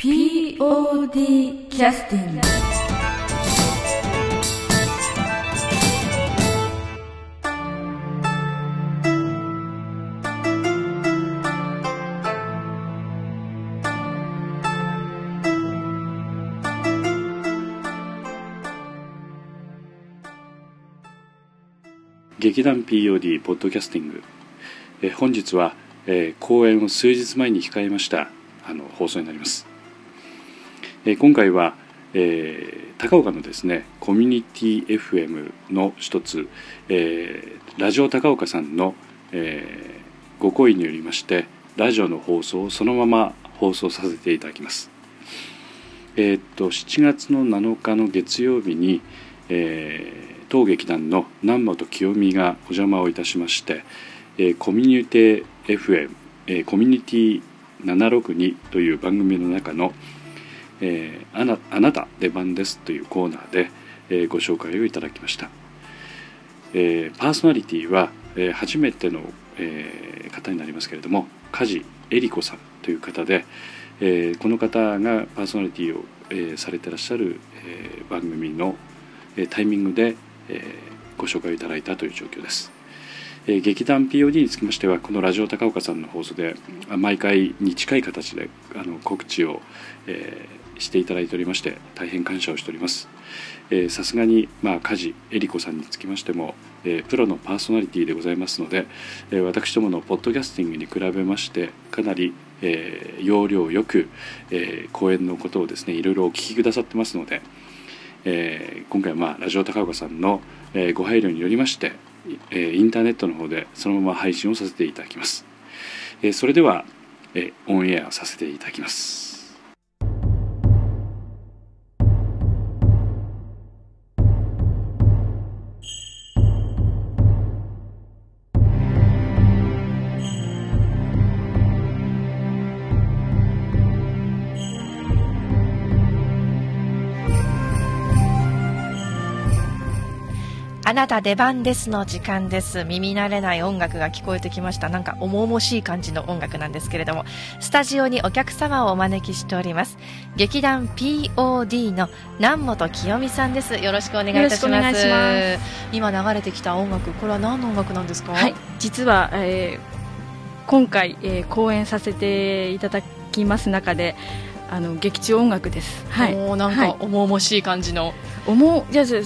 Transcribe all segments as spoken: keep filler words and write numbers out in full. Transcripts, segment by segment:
ピーオーディー キャスティング。劇団 ピーオーディー ポッドキャスティング、え本日は、えー、公演を数日前に控えましたあの放送になります。今回は、えー、高岡のですねコミュニティ エフエム の一つ、えー、ラジオ高岡さんの、えー、ご厚意によりましてラジオの放送をそのまま放送させていただきます。えー、っとしちがつのなのかの月曜日に、えー、当劇団の南本清美がお邪魔をいたしまして、えー、コミュニティ エフエム、えー、コミュニティななろくにという番組の中のえー、あ, なあなた出番ですというコーナーで、えー、ご紹介をいただきました。えー、パーソナリティは、えー、初めての、えー、方になりますけれども梶恵理子さんという方で、えー、この方がパーソナリティを、えー、されてらっしゃる、えー、番組の、えー、タイミングで、えー、ご紹介をいただいたという状況です。えー、劇団 ピーオーディー につきましてはこのラジオ高岡さんの放送で毎回に近い形であの告知を、えーしていただいておりまして大変感謝をしております。さすがに、まあ、梶恵理子さんにつきましても、えー、プロのパーソナリティでございますので、えー、私どものポッドキャスティングに比べましてかなり、えー、要領よく、えー、講演のことをですねいろいろお聞きくださってますので、えー、今回は、まあ、ラジオ高岡さんの、えー、ご配慮によりまして、えー、インターネットの方でそのまま配信をさせていただきます。えー、それでは、えー、オンエアさせていただきます。あなた出番ですの時間です。耳慣れない音楽が聞こえてきました。なんか重々しい感じの音楽なんですけれどもスタジオにお客様をお招きしております。劇団 ピーオーディー の南本清美さんです。よろしくお願いいたします。今流れてきた音楽これは何の音楽なんですか？はい、実は、えー、今回、えー、公演させていただきます中であの劇中音楽です。はい、もうなんか重々しい感じの、おもいやじゃ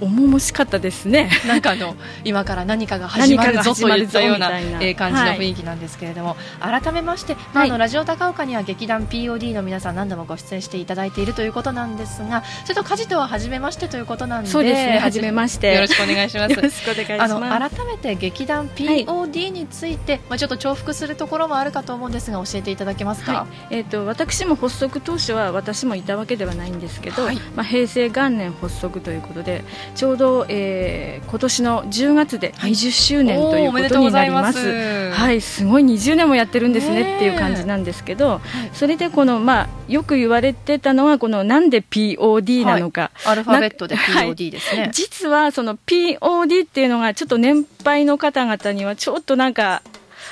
重々しかったですね。なんかあの今から何かが始まるぞといったような感じの雰囲気なんですけれども、はい、改めまして、まあ、あのラジオ高岡には劇団 ピーオーディー の皆さん何度もご出演していただいているということなんですが、それと梶とは初めましてということなんで、そうですね、初めましてよろしくお願いします。よろしくお願いします。あの改めて劇団 ピーオーディー について、はい、まあちょっと重複するところもあるかと思うんですが教えていただけますか？はい、えっと私もホスト当初は私もいたわけではないんですけど、はい、まあ、平成元年発足ということでちょうど、えー、今年のじゅうがつでにじゅっしゅうねんということになります。はい、はい、すごいにじゅうねんもやってるんですねっていう感じなんですけど、それでこの、まあ、よく言われてたのはこのなんで ピーオーディー なのか、はい、アルファベットで ピーオーディー ですね。はい、実はその ピーオーディー っていうのがちょっと年配の方々にはちょっとなんか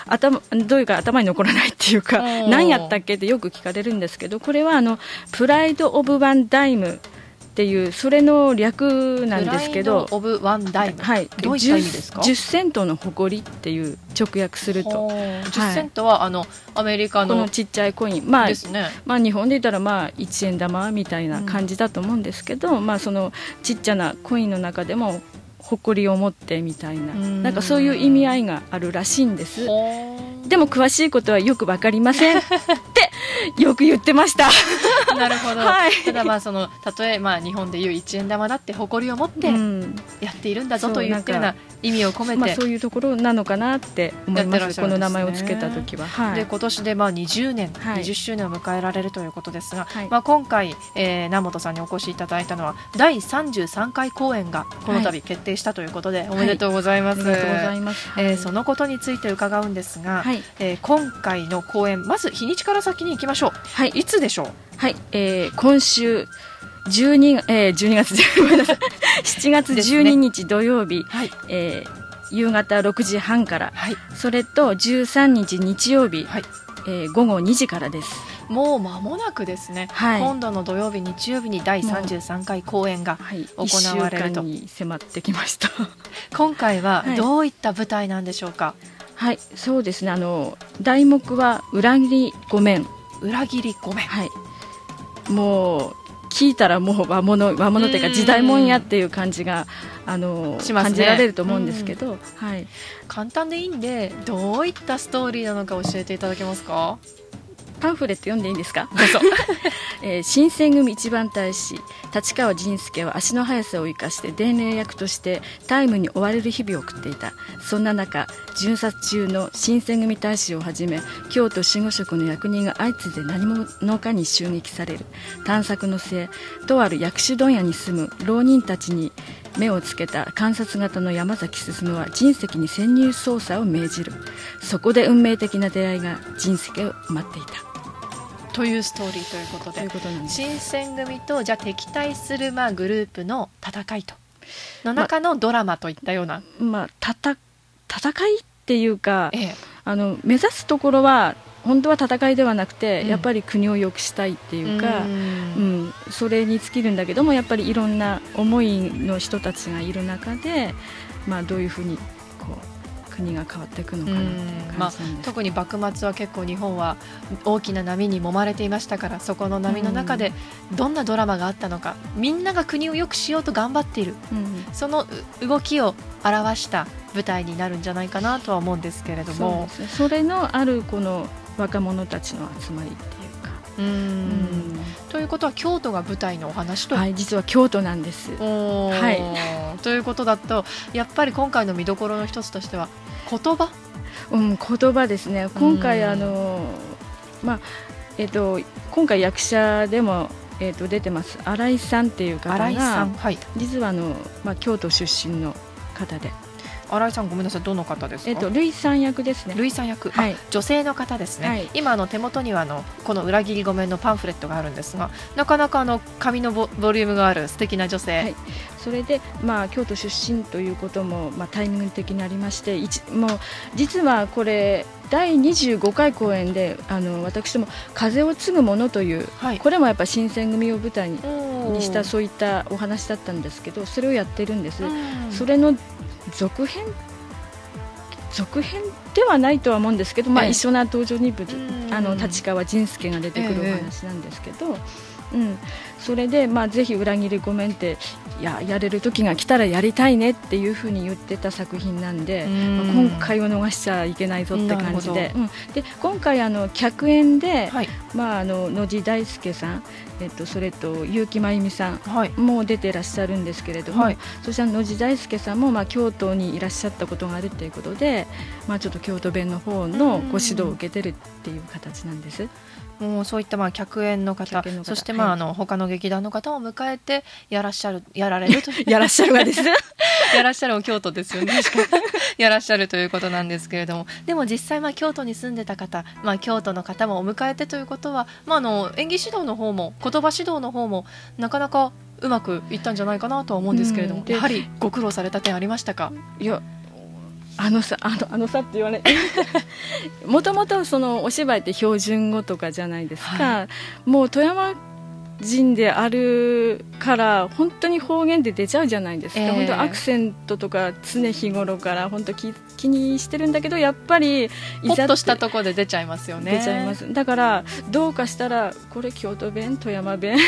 頭どういうか頭に残らないっていうか何やったっけってよく聞かれるんですけど、これはあのプライド・オブ・ワン・ダイムっていうそれの略なんですけど、プライド・オブ・ワン・ダイム、はい、どういった意味ですか？ じゅっ セントの誇りっていう直訳するとじゅっセントは、はい、あのアメリカのこのちっちゃいコイン、まあですね、まあ、日本で言ったらまあいちえん玉みたいな感じだと思うんですけど、うん、まあ、そのちっちゃなコインの中でも誇りを持ってみたいな、なんかそういう意味合いがあるらしいんです。でも詳しいことはよく分かりませんってよく言ってましたなるほど、はい、ただまあその例えば日本でいういちえん玉だって誇りを持ってやっているんだぞというような意味を込めて、まあ、そういうところなのかなって思います。やってらっしゃるんですね、この名前をつけた時は、はい、で今年でまあにじゅうねん、はい、にじゅっしゅうねんを迎えられるということですが、はい、まあ、今回、えー、南本さんにお越しいただいたのは第さんじゅうさんかい公演がこの度決定したということで、はい、おめでとうございます。そのことについて伺うんですが、はい、えー、今回の公演まず日にちから先に行きましょう。はい、いつでしょう？はい、えー、今週12、えー、じゅうにがつしちがつじゅうににち土曜日、ね、はい、えー、夕方ろくじはんから、はい、それとじゅうさんにち日曜日、はい、えー、午後にじからです。もう間もなくですね、はい、今度の土曜日日曜日にだいさんじゅうさんかい公演が行われると、はい、いっしゅうかんに迫ってきました。今回はどういった舞台なんでしょうか。はい、はい、そうですね、あの題目は裏切り御免、裏切り御免、はい、もう聞いたらもう和物和物というか時代もんやっていう感じがあの、ね、感じられると思うんですけど、はい、簡単でいいんでどういったストーリーなのか教えていただけますか。パンフレット読んでいいんですか。どうぞ、えー、新選組一番大使立川仁助は足の速さを生かして伝令役としてタイムに追われる日々を送っていた。そんな中巡査中の新選組大使をはじめ京都守護職の役人が相次いで何者かに襲撃される。探索の末とある薬種問屋に住む浪人たちに目をつけた観察型の山崎進は仁助に潜入捜査を命じる。そこで運命的な出会いが仁助を待っていたというストーリーということ で, うことで新選組とじゃ敵対するまあグループの戦いとの中のドラマといったような、まあまあ、たた戦いっていうか、ええ、あの目指すところは本当は戦いではなくて、うん、やっぱり国を良くしたいっていうか、うん、うん、それに尽きるんだけどもやっぱりいろんな思いの人たちがいる中で、まあ、どういうふうにこう国が変わっていくのかなっていう感じ、まあ、特に幕末は結構日本は大きな波に揉まれていましたから、そこの波の中でどんなドラマがあったのか、みんなが国を良くしようと頑張っている、うん、その動きを表した舞台になるんじゃないかなとは思うんですけれども、 そうですね、それのあるこの若者たちの集まりっていうか、うん、うん、ということは京都が舞台のお話と、はい、実は京都なんです、はい、ということだとやっぱり今回の見どころの一つとしては言葉、うん、言葉ですね。今回あの、まあえー、と今回役者でも、えー、と出てます新井さんっていう方が、はい、実はあの、まあ、京都出身の方で、新井さんごめんなさいどの方ですか。えー、と類さん役ですね。類さん役、はい、女性の方ですね、はい、今あの手元にはあのこの裏切り御免のパンフレットがあるんですが、なかなかあの紙の ボ, ボリュームがある素敵な女性、はい、それで、まあ、京都出身ということも、まあ、タイミング的にありまして、もう実はこれだいにじゅうごかい公演であの私ども風を継ぐものという、はい、これもやっぱ新選組を舞台 に, にしたそういったお話だったんですけど、それをやってるんです。それの続編続編ではないとは思うんですけど、まあ、一緒な登場人物、えー、あの立川仁助が出てくるお話なんですけど、えーうん、それで、まあ、ぜひ裏切り御免って や, やれる時が来たらやりたいねっていうふうに言ってた作品なんで、まあ、今回を逃しちゃいけないぞって感じで、うん、で今回あの客演で、はい、まあ、あの野地大輔さん、えっと、それと結城真由美さんも出ていらっしゃるんですけれども、はい、そして野地大輔さんも、まあ、京都にいらっしゃったことがあるということで、まあ、ちょっと京都弁の方のご指導を受けてるっていう形なんです。もうそういったまあ客演の 方, 演の方そしてまああの他の劇団の方を迎えてやらっしゃるやられるとやらっしゃるがですやらっしゃるも京都ですよねやらっしゃるということなんですけれども、でも実際まあ京都に住んでた方、まあ、京都の方もお迎えてということは、まあ、あの演技指導の方も言葉指導の方もなかなかうまくいったんじゃないかなとは思うんですけれども、やはりご苦労された点ありましたか。いやあのさあのあのさって言わないもともとそのお芝居って標準語とかじゃないですか、はい、もう富山人であるから本当に方言で出ちゃうじゃないですか、えー、本当アクセントとか常日頃から本当 気, 気にしてるんだけど、やっぱりポッとしたところで出ちゃいますよね。出ちゃいます。だからどうかしたらこれ京都弁富山弁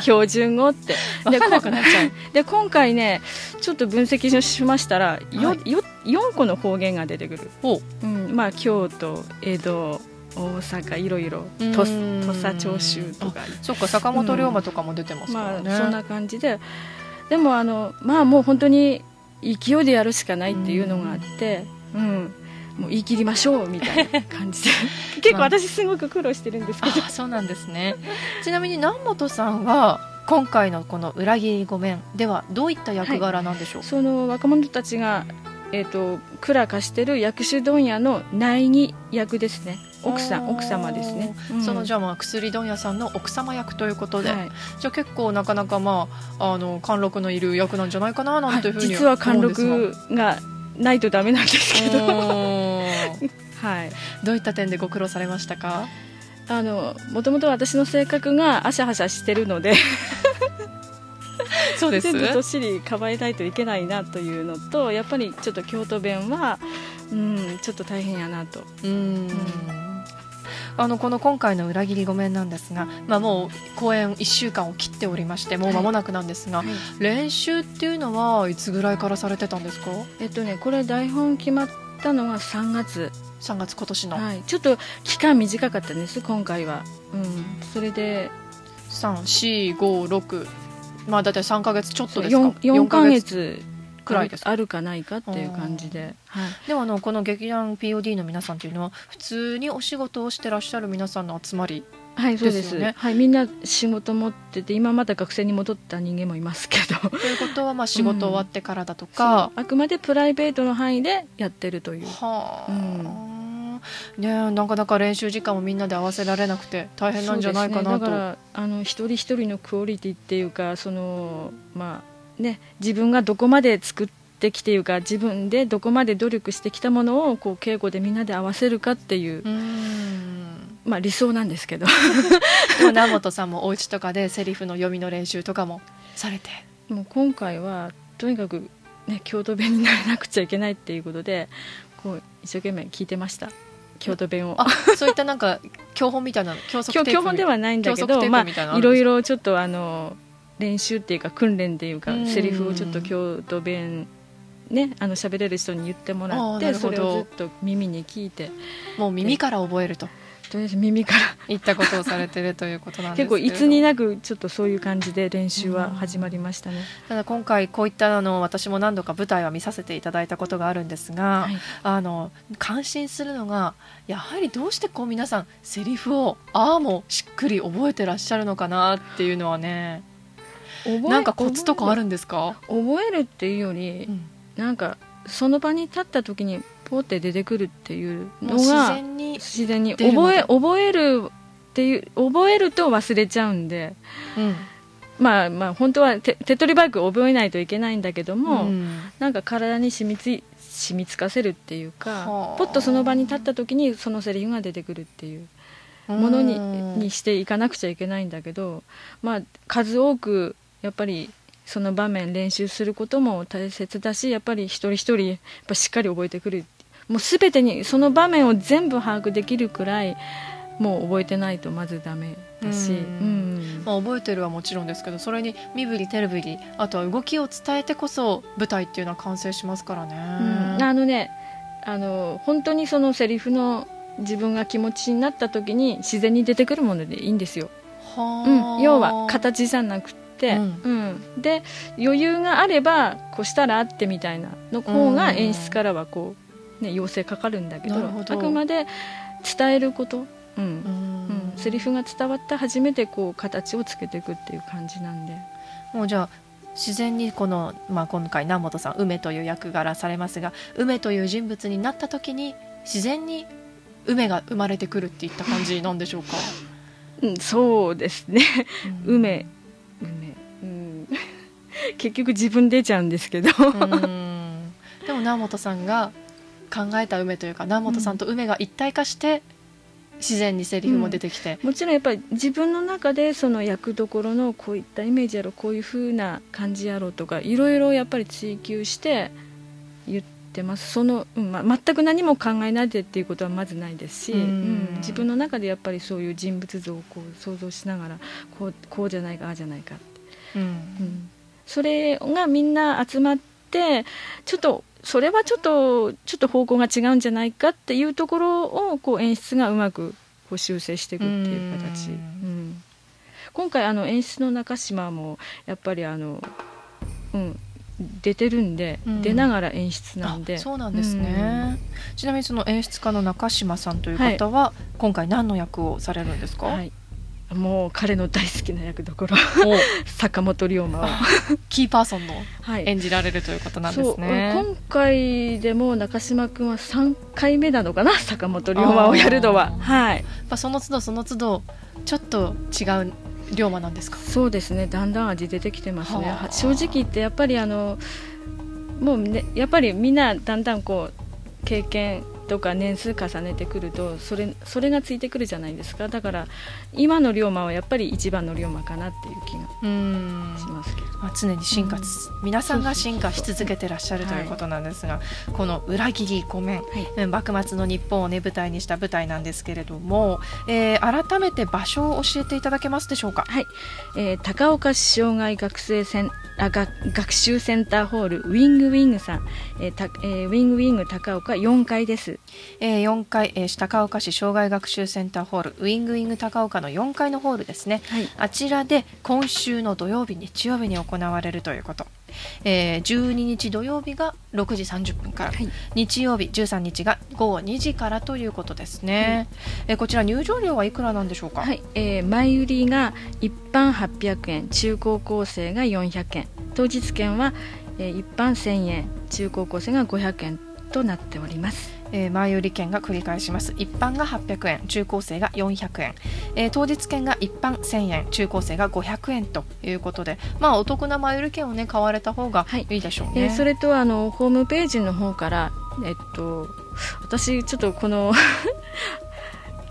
標準語って分からなくなっちゃうで今回ねちょっと分析しましたら、よ、はい、よよんこの方言が出てくる。おう、うん、まあ、京都江戸大阪いろいろ土佐長州とか、そっか坂本龍馬とかも出てますからね、うん、まあ、そんな感じで、でもあの、まあ、もう本当に勢いでやるしかないっていうのがあって、うん、もう言い切りましょうみたいな感じで結構私すごく苦労してるんですけど、まあ、あ、そうなんですねちなみに南本さんは今回のこの裏切り御免ではどういった役柄なんでしょう、はい、その若者たちがえーと、蔵貸してる薬種問屋の苗木役ですね。奥さん、奥様ですね、うん、そのじゃあまあ薬問屋さんの奥様役ということで、はい、じゃあ結構なかなか、まあ、あの貫禄のいる役なんじゃないかななんていうふうに、はい、実は貫禄がないとダメなんですけど、はい、どういった点でご苦労されましたか。あのもともと私の性格があしゃはしゃしてるのでそうです全部どっしり構えないといけないなというのと、やっぱりちょっと京都弁は、うん、ちょっと大変やなと。うん、うん、あのこの今回の裏切りごめんなんですが、まあ、もう公演いっしゅうかんを切っておりまして、もう間もなくなんですが、はいはい、練習っていうのはいつぐらいからされてたんですか？えっとね、これ台本決まったのがさんがつ、さんがつ今年の、はい、ちょっと期間短かったんです今回は、うん、それでさん、よん、ご、ろく、まあだいたいさんかげつちょっとですか、よんかげつくらいですか、あるかないかっていう感じで、はい、ではあのこの劇団 ピーオーディー の皆さんというのは普通にお仕事をしてらっしゃる皆さんの集まりですよね。はい、そうです、はい、みんな仕事持ってて、今また学生に戻った人間もいますけどということはまあ仕事終わってからだとか、うん、あくまでプライベートの範囲でやってるという。はあ、うんね、なかなか練習時間をみんなで合わせられなくて大変なんじゃないかなと、ね、だからあの一人一人のクオリティっていうか、その、まあね、自分がどこまで作ってきていうか、自分でどこまで努力してきたものをこう稽古でみんなで合わせるかっていう、うーん、まあ、理想なんですけどでも南本さんもお家とかでセリフの読みの練習とかもされて、もう今回はとにかく、ね、京都弁にならなくちゃいけないっていうことでこう一生懸命聞いてました京都弁を。あ、そういったなんか教本みたいな、教則テープ、教本ではないんだけど、まあいろいろちょっとあの練習っていうか訓練っていうか、セリフをちょっと京都弁ね、あの喋れる人に言ってもらって、それをずっと耳に聞いて、もう耳から覚えると、とりあえず耳から言ったことをされてるということなんですけど結構いつになくちょっとそういう感じで練習は始まりましたね。ただ今回こういったあの私も何度か舞台は見させていただいたことがあるんですが、はい、あの感心するのがやはりどうしてこう皆さんセリフをああもしっくり覚えてらっしゃるのかなっていうのはね、なんかコツとかあるんですか？覚えるっていうより、うん、なんかその場に立った時にポーって出てくるっていうのが自然に覚え覚えるっていう、覚えると忘れちゃうんで、うん、まあまあ本当は手っ取り早く覚えないといけないんだけども、うん、なんか体に染みつい染みつかせるっていうか、ポッとその場に立った時にそのセリフが出てくるっていうものに、うん、にしていかなくちゃいけないんだけど、まあ数多くやっぱりその場面練習することも大切だし、やっぱり一人一人やっぱしっかり覚えてくる。もう全てにその場面を全部把握できるくらいもう覚えてないとまずダメだし、うん、うん、まあ、覚えてるはもちろんですけど、それに身振り手振り、あとは動きを伝えてこそ舞台っていうのは完成しますからね、うん、あのね、あの本当にそのセリフの自分が気持ちになった時に自然に出てくるものでいいんですよ。は、うん、要は形じゃなくて、うんうん、で余裕があればこうしたらあってみたいなの方が演出からはこう、ね、要請かかるんだけど、あくまで伝えること、うんうんうん、セリフが伝わって初めてこう形をつけていくっていう感じなんで、もうじゃあ自然にこの、まあ、今回南本さん梅という役柄されますが、梅という人物になった時に自然に梅が生まれてくるっていった感じなんでしょうか、うん、そうですね、うん、梅ね、うん、結局自分出ちゃうんですけど、うんでも南本さんが考えた梅というか、南本さんと梅が一体化して自然にセリフも出てきて、うん、もちろんやっぱり自分の中でその役どころのこういったイメージやろ、こういう風な感じやろとかいろいろやっぱり追求して言ってます。その、うん、まあ、全く何も考えないでっていうことはまずないですし、うん、うん、自分の中でやっぱりそういう人物像をこう想像しながらこう、こうじゃないかああじゃないかって、うん、うん、それがみんな集まってちょっとそれはちょっとちょっと方向が違うんじゃないかっていうところをこう演出がうまくこう修正していくっていう形、うん、うん、今回あの演出の中島もやっぱりあの、うん、出てるんで、うん、出ながら演出なんで。そうなんですね、うん、ちなみにその演出家の中島さんという方は、はい、今回何の役をされるんですか？はい、もう彼の大好きな役どころ坂本龍馬をキーパーソンの演じられるということなんですね、はい、そう、今回でも中島君はさんかいめなのかな、坂本龍馬をやるのは、はい、やっぱその都度その都度ちょっと違う龍馬なんですか？そうですね、だんだん味出てきてますね。正直言ってやっぱりあのもう、ね、やっぱりみんなだんだんこう経験とか年数重ねてくるとそれ、それがついてくるじゃないですか。だから今の龍馬はやっぱり一番の龍馬かなっていう気がしますけど、まあ、常に進化、うん、皆さんが進化し続けてらっしゃるということなんですが、はい、この裏切り御免、はい、幕末の日本を、ね、舞台にした舞台なんですけれども、えー、改めて場所を教えていただけますでしょうか。はい、えー、高岡市障害学生センあが学習センターホールウィングウィングさん、えーたえー、ウィングウィング高岡よんかいです、えー、よんかい、えー、高岡市障害学習センターホールウィングウィング高岡のよんかいのホールですね、はい、あちらで今週の土曜日日曜日に行われるということ、えー、じゅうににち土曜日がろくじさんじゅっぷんから、はい、日曜日じゅうさんにちがごごにじからということですね、うんえー、こちら入場料はいくらなんでしょうか。はいえー、前売りが一般はっぴゃくえん、中高校生がよんひゃくえん、当日券は、えー、一般せんえん、中高校生がごひゃくえんとなっております。えー、前売り券が繰り返します。一般がはっぴゃくえん、中高生がよんひゃくえん、えー、当日券が一般せんえん、中高生がごひゃくえんということで、まあ、お得な前売り券を、ね、買われた方がいいでしょうね、はいえー、それとあのホームページの方から、えっと、私ちょっとこの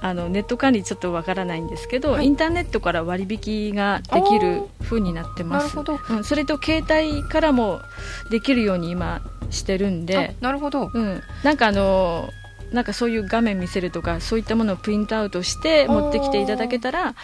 あのネット管理ちょっとわからないんですけど、はい、インターネットから割引ができる風になってます。なるほど、うん、それと携帯からもできるように今してるんで。なるほど、うん、なんかあのなんかそういう画面見せるとかそういったものをプリントアウトして持ってきていただけたら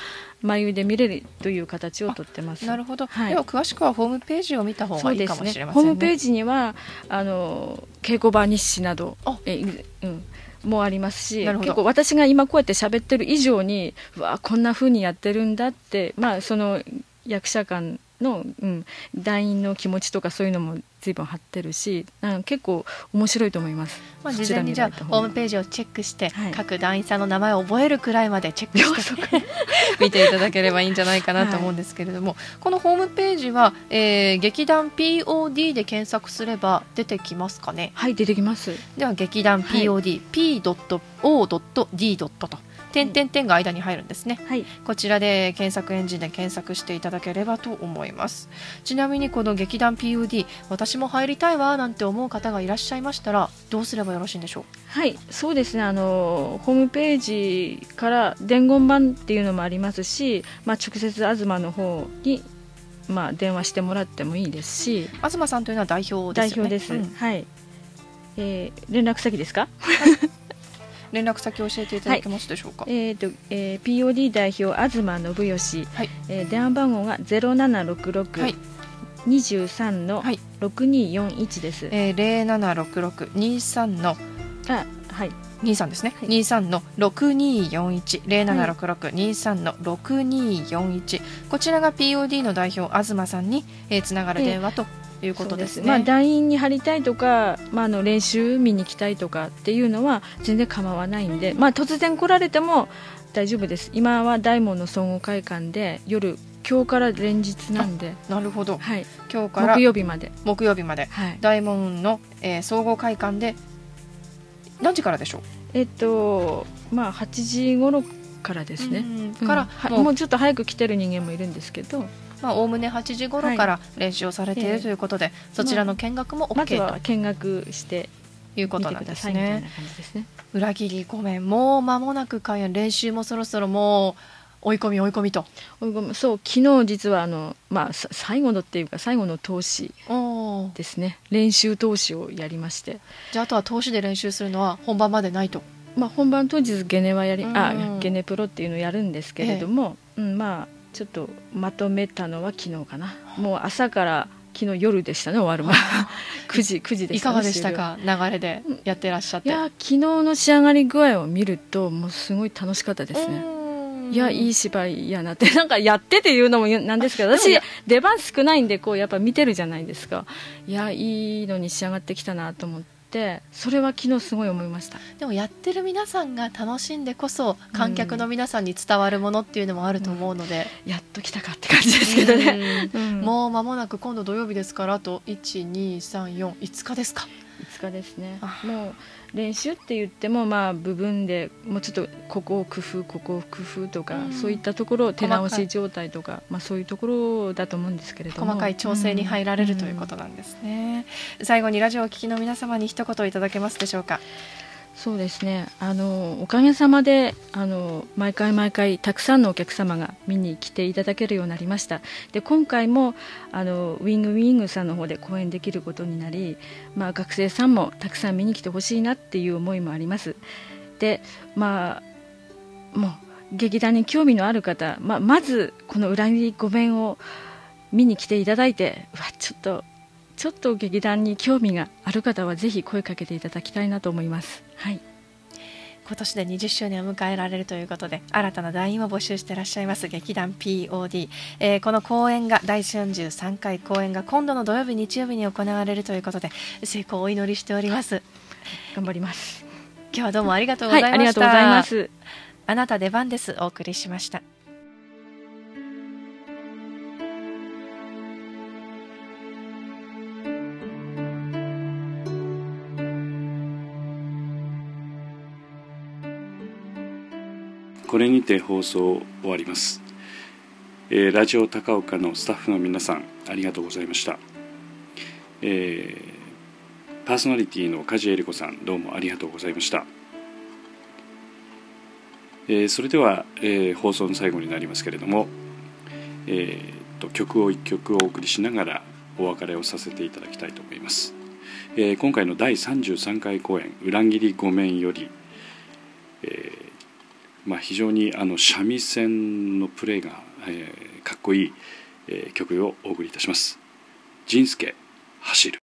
眉毛で見れるという形をとってます。なるほど、はい、では詳しくはホームページを見た方がいいかもしれませんね。そうですね、ホームページにはあの稽古場日誌などえ、うんもありますし、結構私が今こうやって喋ってる以上にうわこんな風にやってるんだって、まあ、その役者間の、うん、団員の気持ちとかそういうのも随分張ってるし、なんか結構面白いと思います、まあ、事前にじゃあホームページをチェックして、はい、各団員さんの名前を覚えるくらいまでチェックして見ていただければいいんじゃないかなと思うんですけれども、はい、このホームページは、えー、劇団 ピーオーディー で検索すれば出てきますかね。はい、出てきます。では劇団 ピーオーディー、はい、ピーオーディー と点々点が間に入るんですね、はい、こちらで検索エンジンで検索していただければと思います。ちなみにこの劇団 ピーオーディー 私も入りたいわなんて思う方がいらっしゃいましたらどうすればよろしいんでしょう。はい、そうですね、あのホームページから伝言版っていうのもありますし、まあ、直接東の方に、まあ、電話してもらってもいいですし。東さんというのは代表ですよね。代表です、うんはいえー、連絡先ですか。連絡先教えていただけますでしょうか。はいえーとえー、ピーオーディー 代表東信義、はいえー、電話番号がゼロななろくろく にさん ろくにーよんいちです、はいえー、ゼロななろくろく にさん にさんですね、はい、にさんのろくにーよんいち ゼロななろくろく にさんのろくにーよんいち、こちらが ピーオーディー の代表東さんに、えー、つながる電話と、えーいうことですね。まあ、団員に張りたいとか、まあ、あの練習見に来たいとかっていうのは全然構わないんで、まあ、突然来られても大丈夫です。今は大門の総合会館で夜今日から連日なんで。なるほど、はい、今日から木曜日まで木曜日まで、はい、大門の、えー、総合会館で何時からでしょう。えっとまあはちじ頃からですね、うん、から、うん、もう、もうちょっと早く来てる人間もいるんですけど、まあ、おおむねはちじ頃から練習をされているということで、はいえー、そちらの見学も OK と、まあ、まずは見学していうことなんですね。裏切り御免もう間もなく開演、練習もそろそろもう追い込み追い込みと追い込み。そう、昨日実はあの、まあ、最後のっていうか最後の投資ですね、練習投資をやりまして。じゃああとは投資で練習するのは本番までないと。まあ、本番当日ゲネはやり、あゲネプロっていうのをやるんですけれども、ええうん、まあちょっとまとめたのは昨日かな。もう朝から昨日夜でしたね、終わるまでくじでした。いかがでしたか、流れでやってらっしゃって。いや昨日の仕上がり具合を見るともうすごい楽しかったですね。いやいい芝居やなって、なんかやってっていうのもなんですけど、私出番少ないんでこうやっぱ見てるじゃないですか。いやいいのに仕上がってきたなと思って、それは昨日すごい思いました。でもやってる皆さんが楽しんでこそ観客の皆さんに伝わるものっていうのもあると思うので、うん、やっと来たかって感じですけどね、うんうん、もう間もなく今度土曜日ですから、あと いち、に、さん、よん いつかですか。いつかですね。もう練習って言っても、まあ、部分でもうちょっとここを工夫ここを工夫とか、うん、そういったところを手直し状態とか、まあ、そういうところだと思うんですけれども、細かい調整に入られる、うん、ということなんですね、うん、最後にラジオを聴きの皆様に一言いただけますでしょうか。そうですね、あのおかげさまであの毎回毎回たくさんのお客様が見に来ていただけるようになりました。で今回もあのウィングウィングさんの方で公演できることになり、まあ、学生さんもたくさん見に来てほしいなっていう思いもあります。で、まあ、もう劇団に興味のある方、まあ、まずこの裏切り御免を見に来ていただいて、うわちょっとちょっと劇団に興味がある方はぜひ声かけていただきたいなと思います、はい、今年でにじゅっしゅうねんを迎えられるということで新たな団員を募集していらっしゃいます劇団 ピーオーディー、えー、この公演がだいよんじゅうさんかい公演が今度の土曜日日曜日に行われるということで成功をお祈りしております。頑張ります。今日はどうもありがとうございました、はい、ありがとうございます。あなた出番です。お送りしました。これにて放送を終わります、えー、ラジオ高岡のスタッフの皆さんありがとうございました、えー、パーソナリティの梶江理子さんどうもありがとうございました、えー、それでは、えー、放送の最後になりますけれども、えー、と曲をいっきょくお送りしながらお別れをさせていただきたいと思います、えー、今回のだいさんじゅうさんかい公演裏切り御免より、えーまあ、非常にあの三味線のプレーが、えー、かっこいい、えー、曲をお送りいたします。仁助走る。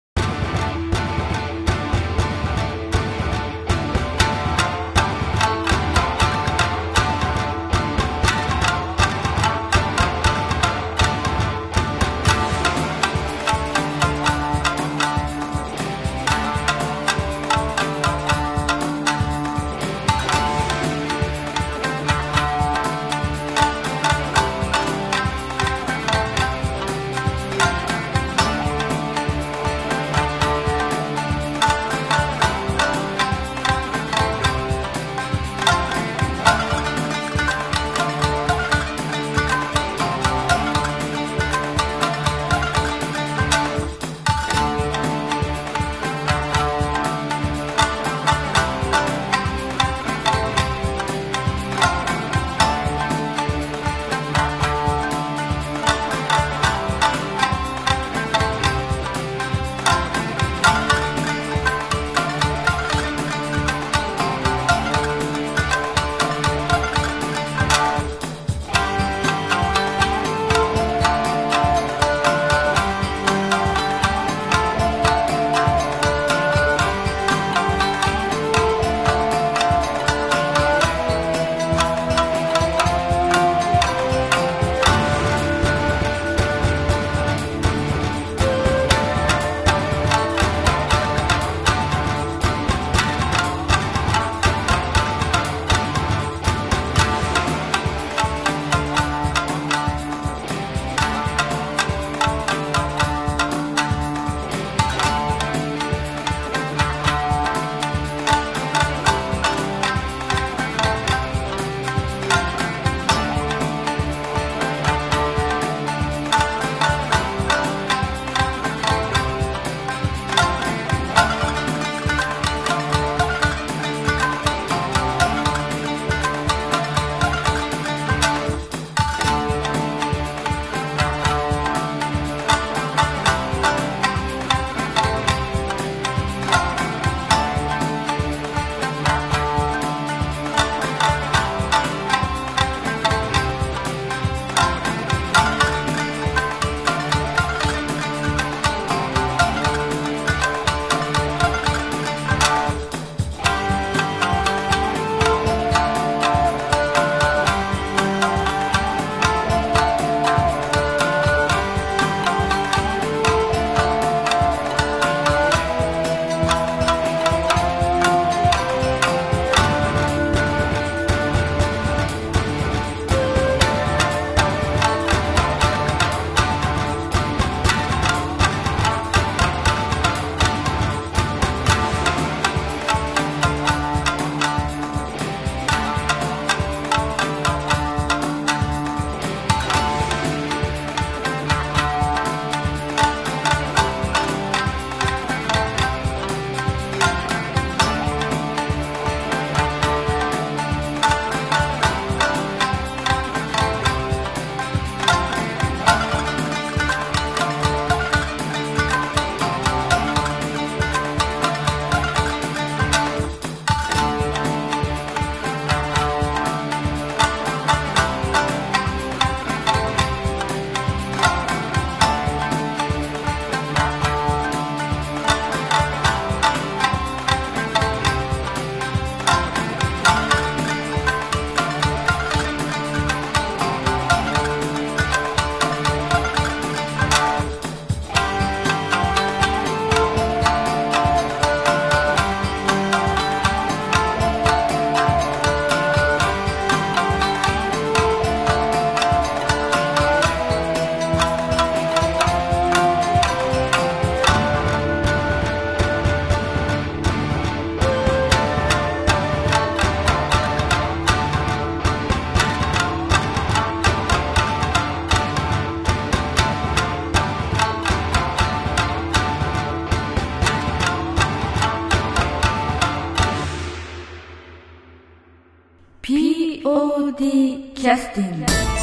ピーオーディー キャスティング。